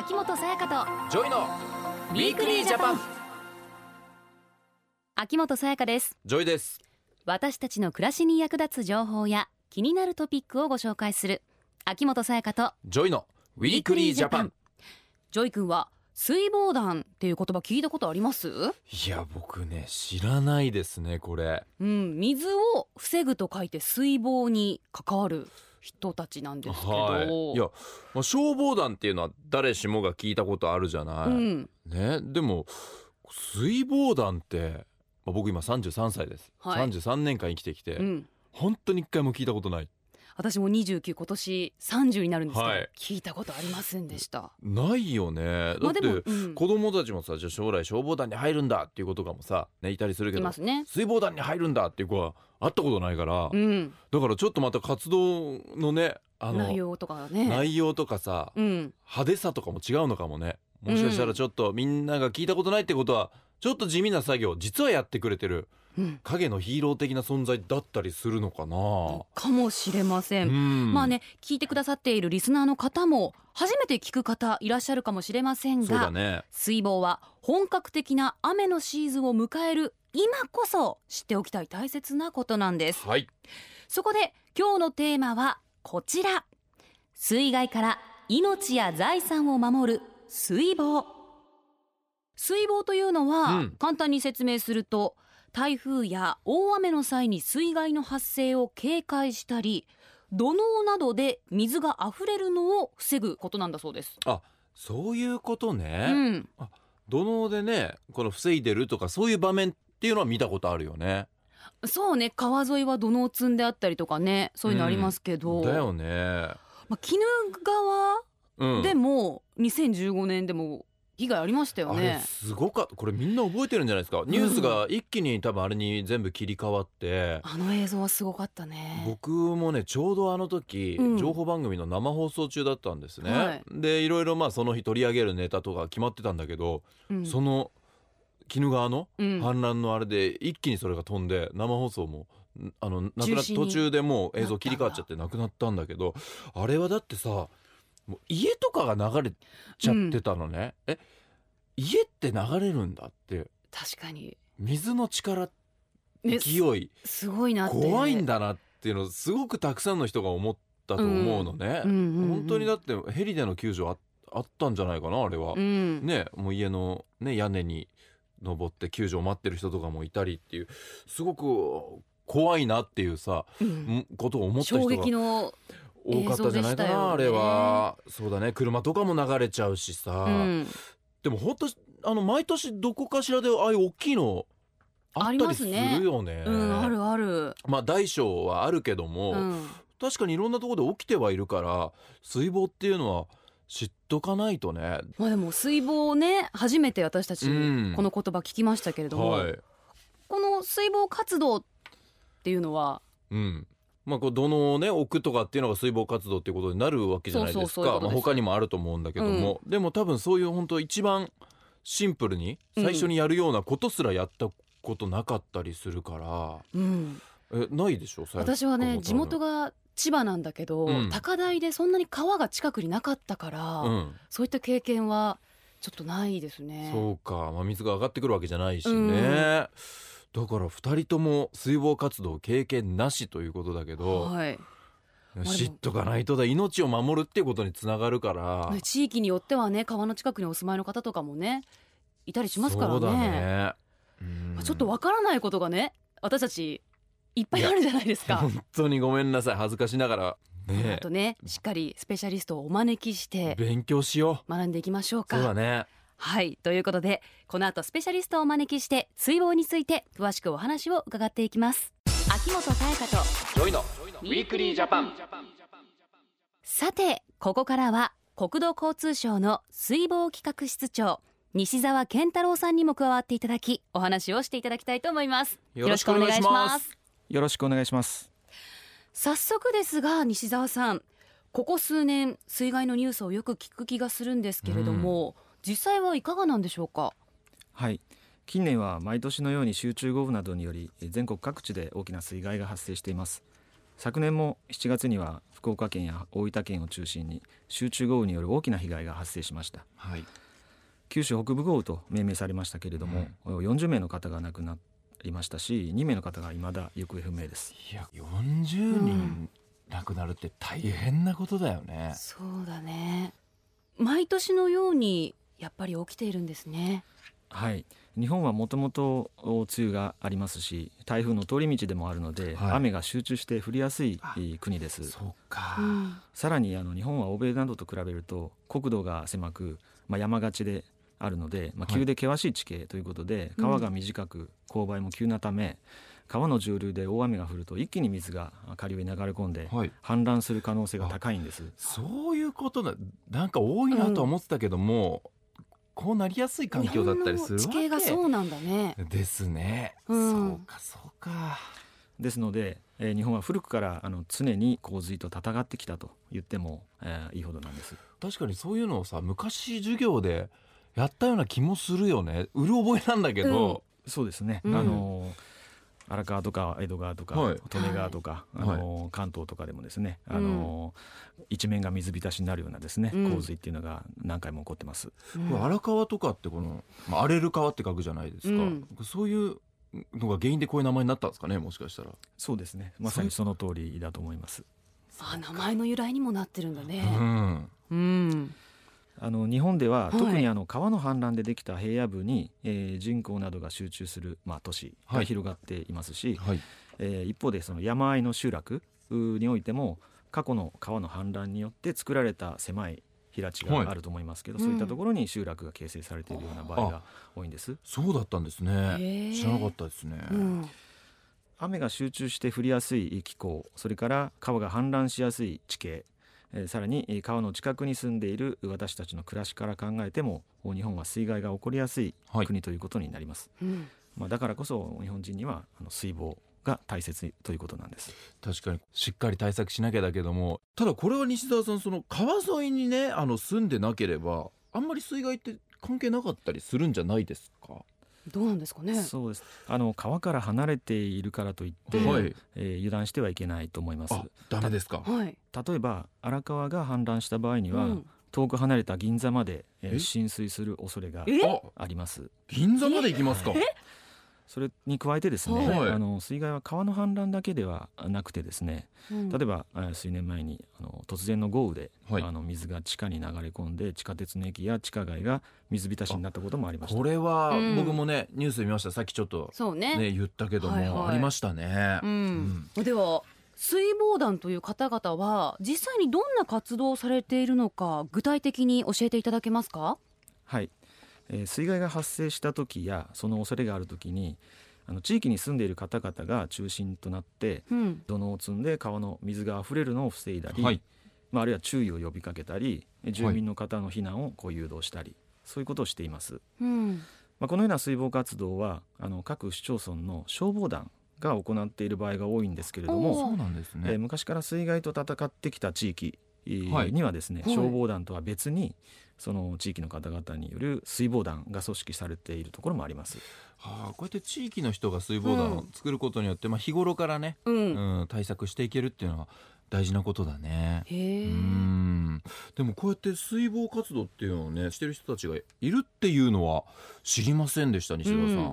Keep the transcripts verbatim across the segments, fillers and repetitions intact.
秋元才加とジョイのウィークリージャパン。秋元才加です。ジョイです。私たちの暮らしに役立つ情報や気になるトピックをご紹介する秋元才加とジョイのウィークリージャパン。ジョイ君は水防弾っていう言葉聞いたことあります？いや僕ね知らないですねこれ、うん、水を防ぐと書いて水防に関わる人たちなんですけど、はい、いや、まあ、消防団っていうのは誰しもが聞いたことあるじゃない、うんね、でも水防団って、まあ、僕今さんじゅうさんさいです、はい、さんじゅうさんねんかん生きてきて、うん、本当に一回も聞いたことない。私もにじゅうきゅう今年さんじゅうになるんですけど、はい、聞いたことありませんでした。ないよね。だって、まあうん、子供たちもさじゃ将来消防団に入るんだっていう子とかもさ、ね、いたりするけどいます、ね、水防団に入るんだっていう子は会ったことないから、うん、だからちょっとまた活動のねあの内容とかね内容とかさ、うん、派手さとかも違うのかもね。もしかしたらちょっとみんなが聞いたことないってことはちょっと地味な作業実はやってくれてる影のヒーロー的な存在だったりするのかな。かもしれません、うん、まあね聞いてくださっているリスナーの方も初めて聞く方いらっしゃるかもしれませんが、そうだね、水防は本格的な雨のシーズンを迎える今こそ知っておきたい大切なことなんです、はい、そこで今日のテーマはこちら。水害から命や財産を守る水防。水防というのは、うん、簡単に説明すると台風や大雨の際に水害の発生を警戒したり土のうなどで水があふれるのを防ぐことなんだそうです。あ、そういうことね、うん、あ土のうでねこの防いでるとかそういう場面っていうのは見たことあるよね。そうね、川沿いは土のう積んであったりとかねそういうのありますけど、うん、だよね、まあ、鬼怒川でもにせんじゅうごねんでも被害ありましたよね。あれすごかった。これみんな覚えてるんじゃないですか、うん、ニュースが一気に多分あれに全部切り替わってあの映像はすごかったね。僕もねちょうどあの時、うん、情報番組の生放送中だったんですね、はい、でいろいろまあその日取り上げるネタとか決まってたんだけど、うん、その鬼怒川の氾濫のあれで一気にそれが飛んで生放送もあのなくな途中でもう映像切り替わっちゃってなくなったんだけど、あれはだってさもう家とかが流れちゃってたのね、うん、え家って流れるんだって。確かに水の力勢いすごいなって怖いんだなっていうのすごくたくさんの人が思ったと思うのね、うんうんうんうん、本当にだってヘリでの救助 あ, あったんじゃないかなあれは、うんね、もう家の、ね、屋根に登って救助を待ってる人とかもいたりっていうすごく怖いなっていうさ、うん、ことを思った人が衝撃の多かったじゃないかな、ね、あれは。そうだね車とかも流れちゃうしさ、うん、でも本当あの毎年どこかしらでああいう大きいのあったりするよね。 ありますね、うん、あるある。まあ大小はあるけども、うん、確かにいろんなところで起きてはいるから水防っていうのは知っとかないとね。まあでも水防ね初めて私たちこの言葉聞きましたけれども、うんはい、この水防活動っていうのはうんまあ、こう土のを、ね、置くとかっていうのが水防活動っていうことになるわけじゃないですか。他にもあると思うんだけども、うん、でも多分そういう本当一番シンプルに最初にやるようなことすらやったことなかったりするから、うん、えないでしょ。私はね地元が千葉なんだけど、うん、高台でそんなに川が近くになかったから、うん、そういった経験はちょっとないですね。そうか、まあ、水が上がってくるわけじゃないしね、うんだからふたりとも水防活動経験なしということだけど、はい、知っとかないとだ命を守るっていうことにつながるから、ね、地域によってはね川の近くにお住まいの方とかもねいたりしますからね。そうだね、うん、ちょっとわからないことがね私たちいっぱいあるじゃないですか。本当にごめんなさい恥ずかしながらね、あとねしっかりスペシャリストをお招きして勉強しよう学んでいきましょうか。そうだねはいということでこの後スペシャリストをお招きして水防について詳しくお話を伺っていきます。秋元才加とジョイのウィークリージャパン。さてここからは国土交通省の水防企画室長西澤健太郎さんにも加わっていただきお話をしていただきたいと思います。よろしくお願いします。よろしくお願いします。早速ですが西澤さんここ数年水害のニュースをよく聞く気がするんですけれども、うん実際はいかがなんでしょうか。はい、近年は毎年のように集中豪雨などにより全国各地で大きな水害が発生しています。昨年もしちがつには福岡県や大分県を中心に集中豪雨による大きな被害が発生しました、はい、九州北部豪雨と命名されましたけれども、うん、よんじゅうめいの方が亡くなりましたし、にめいの方が未だ行方不明です。いやよんじゅうにん亡くなるって大変なことだよね、うん、そうだね。毎年のようにやっぱり起きているんですね。はい、日本はもともと梅雨がありますし、台風の通り道でもあるので、はい、雨が集中して降りやすい国です。そうか、うん、さらにあの日本は欧米などと比べると国土が狭く、まあ、山がちであるので、まあ、急で険しい地形ということで、はい、川が短く勾配も急なため、うん、川の上流で大雨が降ると一気に水が下流へ流れ込んで、はい、氾濫する可能性が高いんです。そういうことだ。なんか多いなと思ってたけども、うんこうなりやすい環境だったりするわけ。日本の地形がそうなんだね。ですね、うん、そうかそうか。ですので、えー、日本は古くからあの常に洪水と戦ってきたと言っても、えー、いいほどなんです。確かにそういうのをさ昔授業でやったような気もするよね。うる覚えなんだけど、うん、そうですね、うん、あの荒川とか江戸川とか、はい、利根川とか、はい、あの関東とかでもですね、はい、あの一面が水浸しになるようなですね、うん、洪水っていうのが何回も起こってます、うん、荒川とかってこの、まあ、荒れる川って書くじゃないですか、うん、そういうのが原因でこういう名前になったんですかね。もしかしたらそうですね、まさにその通りだと思います。あ、名前の由来にもなってるんだね。うん、うんあの日本では特にあの川の氾濫でできた平野部に、はいえー、人口などが集中する、まあ、都市が広がっていますし、はいはいえー、一方でその山あいの集落においても過去の川の氾濫によって作られた狭い平地があると思いますけど、はい、そういったところに集落が形成されているような場合が多いんです、うん、そうだったんですね。知らなかったですね、うん、雨が集中して降りやすい気候、それから川が氾濫しやすい地形、えー、さらに川の近くに住んでいる私たちの暮らしから考えても日本は水害が起こりやすい国ということになります、はいうんまあ、だからこそ日本人にはあの水防が大切ということなんです。確かにしっかり対策しなきゃだけども、ただこれは西澤さん、その川沿いにねあの住んでなければあんまり水害って関係なかったりするんじゃないですか。どうなんですかね。そうです。あの川から離れているからといって、はいえー、油断してはいけないと思います。あ、ダメですか。はい、例えば荒川が氾濫した場合には、うん、遠く離れた銀座まで、えー、浸水する恐れがあります。銀座まで行きますか。えそれに加えてですね、はい、あの水害は川の氾濫だけではなくてですね、うん、例えば数年前にあの突然の豪雨で、はい、あの水が地下に流れ込んで地下鉄の駅や地下街が水浸しになったこともありました。これは僕もね、うん、ニュース見ました。さっきちょっと、ねそうね、言ったけども、はいはい、ありましたね、うんうん、では水防団という方々は実際にどんな活動をされているのか具体的に教えていただけますか。はい、水害が発生した時やその恐れがある時にあの地域に住んでいる方々が中心となって、うん、土のうを積んで川の水があふれるのを防いだり、はいまあ、あるいは注意を呼びかけたり住民の方の避難をこう誘導したり、はい、そういうことをしています、うんまあ、このような水防活動はあの各市町村の消防団が行っている場合が多いんですけれども、そうなんですね、えー、昔から水害と戦ってきた地域にはですね、はい、消防団とは別にその地域の方々による水防団が組織されているところもあります、はあ、こうやって地域の人が水防団を作ることによって、うんまあ、日頃からね、うんうん、対策していけるっていうのは大事なことだね。へーうーんでもこうやって水防活動っていうのをねしてる人たちがいるっていうのは知りませんでした。西田さん、うん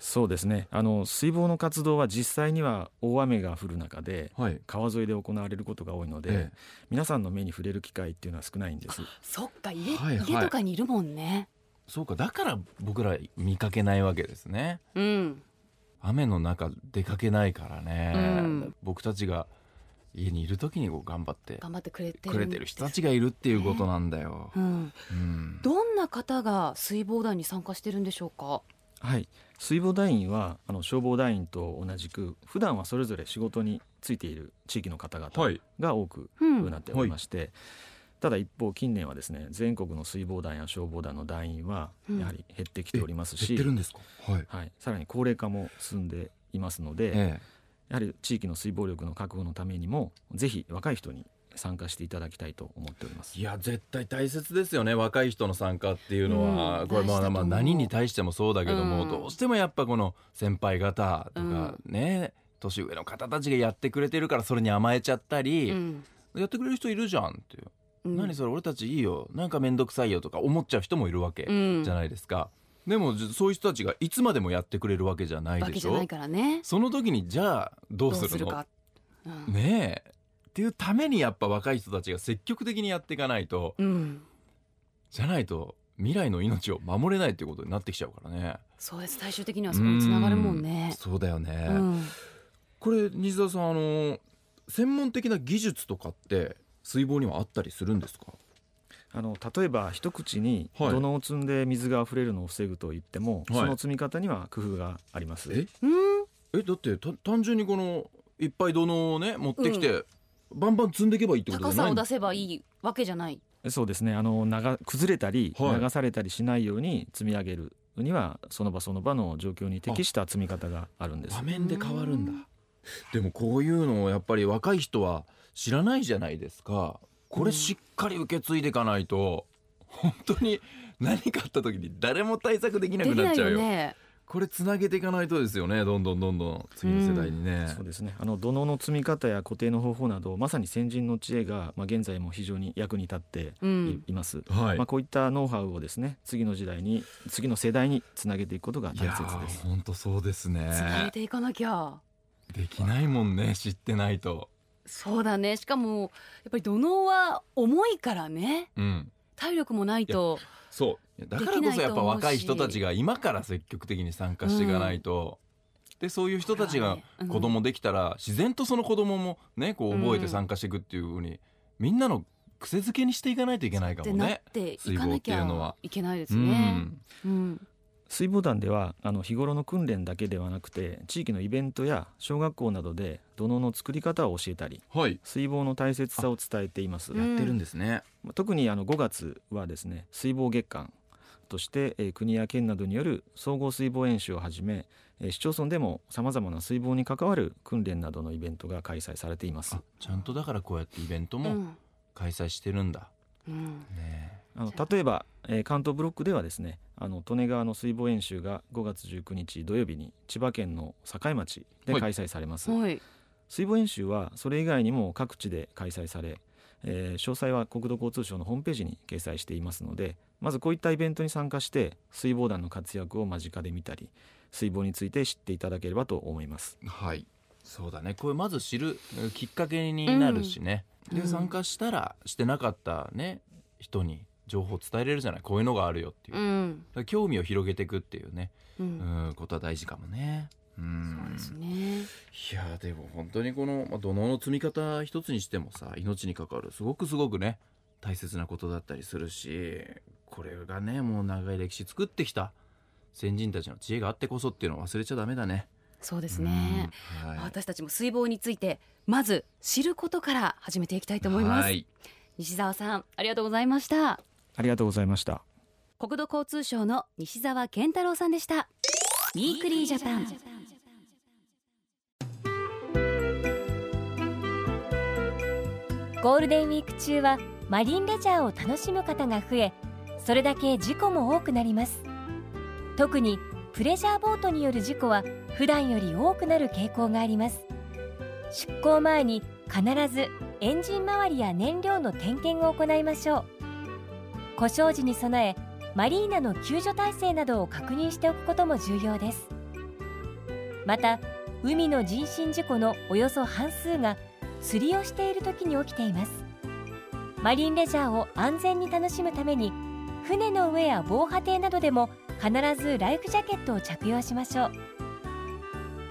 そうですね、あの水防の活動は実際には大雨が降る中で、はい、川沿いで行われることが多いので、ええ、皆さんの目に触れる機会っていうのは少ないんです。そっか 家,、はいはい、家とかにいるもんね。そうかだから僕ら見かけないわけですね、うん、雨の中出かけないからね、うん、僕たちが家にいる時にこう頑張って頑張ってくれてるくれてる人たちがいるっていうことなんだよ、ねうんうん、どんな方が水防団に参加してるんでしょうか。はい、水防団員はあの消防団員と同じく普段はそれぞれ仕事に就いている地域の方々が多くなっておりまして、はいうんはい、ただ一方近年はですね全国の水防団や消防団の団員はやはり減ってきておりますし、うん、減ってるんですか、はいはい、さらに高齢化も進んでいますので、ええ、やはり地域の水防力の確保のためにもぜひ若い人に参加していただきたいと思っております。いや絶対大切ですよね若い人の参加っていうのは、うん、これまあまあ何に対してもそうだけども、うん、どうしてもやっぱこの先輩方とかね、年上の方たちがやってくれてるからそれに甘えちゃったり、うん、やってくれる人いるじゃんっていう、うん、何それ俺たちいいよなんかめんどくさいよとか思っちゃう人もいるわけじゃないですか、うん、でもそういう人たちがいつまでもやってくれるわけじゃないでしょ、わけじゃないからね。その時にじゃあどうするの、どうするか、うん、ねえっていうためにやっぱ若い人たちが積極的にやっていかないと、うん、じゃないと未来の命を守れないということになってきちゃうからね。そうです、最終的にはそこにつながるもんね。うん、そうだよね、うん、これ西澤さん、あの専門的な技術とかって水防にはあったりするんですか？あの例えば一口に土のを積んで水があふれるのを防ぐと言っても、はい、その積み方には工夫があります、はい、え、うん、えだってた単純にこのいっぱい土のをね持ってきて、うん、バンバン積んでいけばいいってことじゃない、高さを出せばいいわけじゃない。そうですね、あの流崩れたり流されたりしないように積み上げるにはその場その場の状況に適した積み方があるんです。場面で変わるんだ。でもこういうのをやっぱり若い人は知らないじゃないですか。これしっかり受け継いでいかないと本当に何かあった時に誰も対策できなくなっちゃうよ、できないよね。これつなげていかないとですよね、どんどんどんどん次の世代にね、うん、そうですね、あの土のうの積み方や固定の方法などまさに先人の知恵が、まあ、現在も非常に役に立っています、うん、はい、まあ、こういったノウハウをですね次の時代に次の世代につなげていくことが大切です。いや本当そうですね、つなげていかなきゃできないもんね、知ってないと。そうだね、しかもやっぱり土のうは重いからね、うん、体力もないと。いやそうだからこそやっぱ若い人たちが今から積極的に参加していかないと、うん、でそういう人たちが子供できたら自然とその子供もねこう覚えて参加していくっていう風にみんなの癖づけにしていかないといけないかもね。水防っていうのはいけないですね、うんうん、水防団ではあの日頃の訓練だけではなくて地域のイベントや小学校などで土のうの作り方を教えたり、はい、水防の大切さを伝えています。やってるんですね。特にあのごがつはですね水防月間として、えー、国や県などによる総合水防演習をはじめ、えー、市町村でもさまざまな水防に関わる訓練などのイベントが開催されています。あ、ちゃんとだからこうやってイベントも開催してるんだ、うんね、あの例えば、えー、関東ブロックではですねあの利根川の水防演習がごがつじゅうくにち土曜日に千葉県の境町で開催されます、はいはい、水防演習はそれ以外にも各地で開催され、えー、詳細は国土交通省のホームページに掲載していますので、まずこういったイベントに参加して水防団の活躍を間近で見たり水防について知っていただければと思います。はい、そうだね、これまず知るきっかけになるしね、うん、で参加したらしてなかった、ね、人に情報を伝えれるじゃない、こういうのがあるよっていう、うん、興味を広げていくっていうね、うん、うんことは大事かもね。うん、そうですね。いやでも本当にこの、まあ、土のうの積み方一つにしてもさ命に関わるすごくすごくね大切なことだったりするし、これがねもう長い歴史作ってきた先人たちの知恵があってこそっていうのを忘れちゃダメだね。そうですね、うんはい、私たちも水防についてまず知ることから始めていきたいと思います、はい、西澤さんありがとうございました。ありがとうございました。国土交通省の西澤健太郎さんでした。ウィークリージャパン、ゴールデンウィーク中はマリンレジャーを楽しむ方が増え、それだけ事故も多くなります。特にプレジャーボートによる事故は普段より多くなる傾向があります。出航前に必ずエンジン周りや燃料の点検を行いましょう。故障時に備えマリーナの救助体制などを確認しておくことも重要です。また海の人身事故のおよそ半数が釣りをしている時に起きています。マリンレジャーを安全に楽しむために船の上や防波堤などでも必ずライフジャケットを着用しましょう。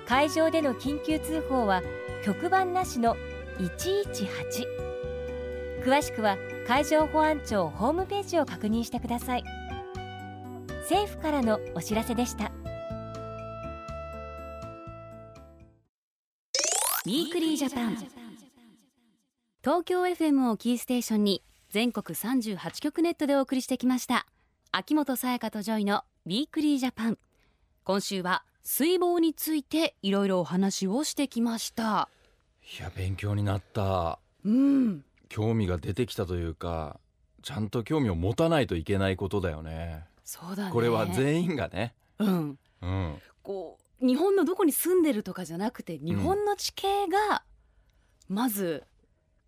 海上での緊急通報は局番なしのいちいちはち。詳しくは海上保安庁ホームページを確認してください。政府からのお知らせでした。ウィークリージャパン、東京 エフエム をキーステーションに全国さんじゅうはちきょくネットでお送りしてきました秋元才加とジョイのウィークリージャパン。今週は水防についていろいろお話をしてきました。いや勉強になった、うん、興味が出てきたというかちゃんと興味を持たないといけないことだよね。そうだね、これは全員がね、うんうん、こう日本のどこに住んでるとかじゃなくて、日本の地形がまず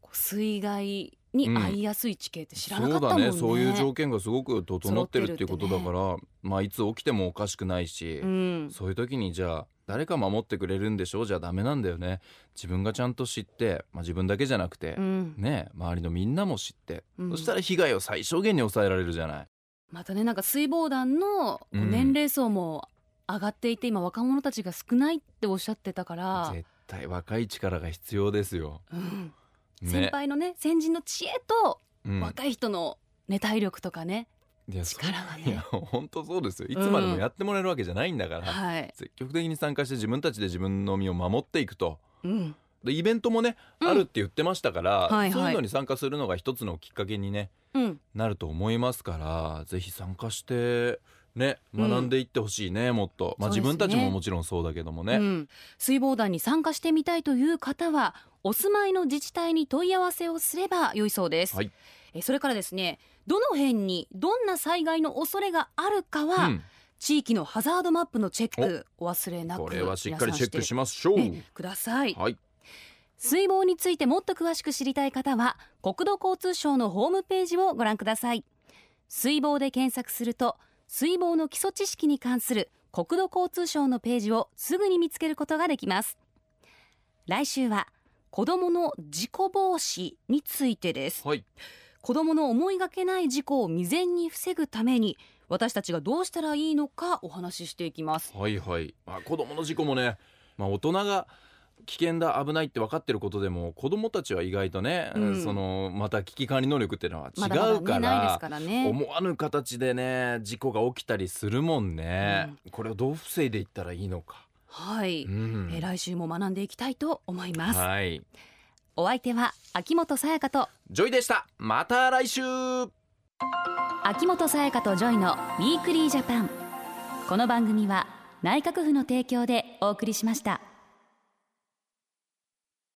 こう水害に遭いやすい地形って知らなかったもんね、うん、そうだね。そういう条件がすごく整ってるっていうことだから、ね、まあ、いつ起きてもおかしくないし、うん、そういう時にじゃあ誰か守ってくれるんでしょうじゃダメなんだよね。自分がちゃんと知って、まあ、自分だけじゃなくて、うん、ね、周りのみんなも知って、うん、そしたら被害を最小限に抑えられるじゃない。またね、なんか水防団の年齢層も上がっていて、うん、今若者たちが少ないっておっしゃってたから、絶対若い力が必要ですよ、うんね、先輩のね、先人の知恵と、うん、若い人の、ね、体力とかね、いや力がね、いや本当そうですよ。いつまでもやってもらえるわけじゃないんだから、うん、はい、積極的に参加して自分たちで自分の身を守っていくと、うん、でイベントもね、うん、あるって言ってましたから、はいはい、そういうのに参加するのが一つのきっかけに、ね、うん、なると思いますから、ぜひ参加してね、学んでいってほしいね、うん、もっと、まあ、自分たちももちろんそうだけどもね、うん、水防団に参加してみたいという方はお住まいの自治体に問い合わせをすれば良いそうです、はい、えそれからですね、どの辺にどんな災害の恐れがあるかは、うん、地域のハザードマップのチェックお忘れなく、これはしっかりチェックしましょう、ね、ください、はい、水防についてもっと詳しく知りたい方は国土交通省のホームページをご覧ください。水防で検索すると水防の基礎知識に関する国土交通省のページをすぐに見つけることができます。来週は子どもの事故防止についてです、はい、子どもの思いがけない事故を未然に防ぐために私たちがどうしたらいいのかお話ししていきます、はいはい、まあ、子どもの事故もね、まあ、大人が危険だ危ないって分かってることでも子どもたちは意外とね、うん、そのまた危機管理能力っていうのは違うから、まだまだないですからね、思わぬ形でね事故が起きたりするもんね、うん、これをどう防いでいったらいいのか、はい、うん、えー、来週も学んでいきたいと思います、はい、お相手は秋元さやかとジョイでした。また来週。秋元さやかとジョイのウィークリージャパン、この番組は内閣府の提供でお送りしました。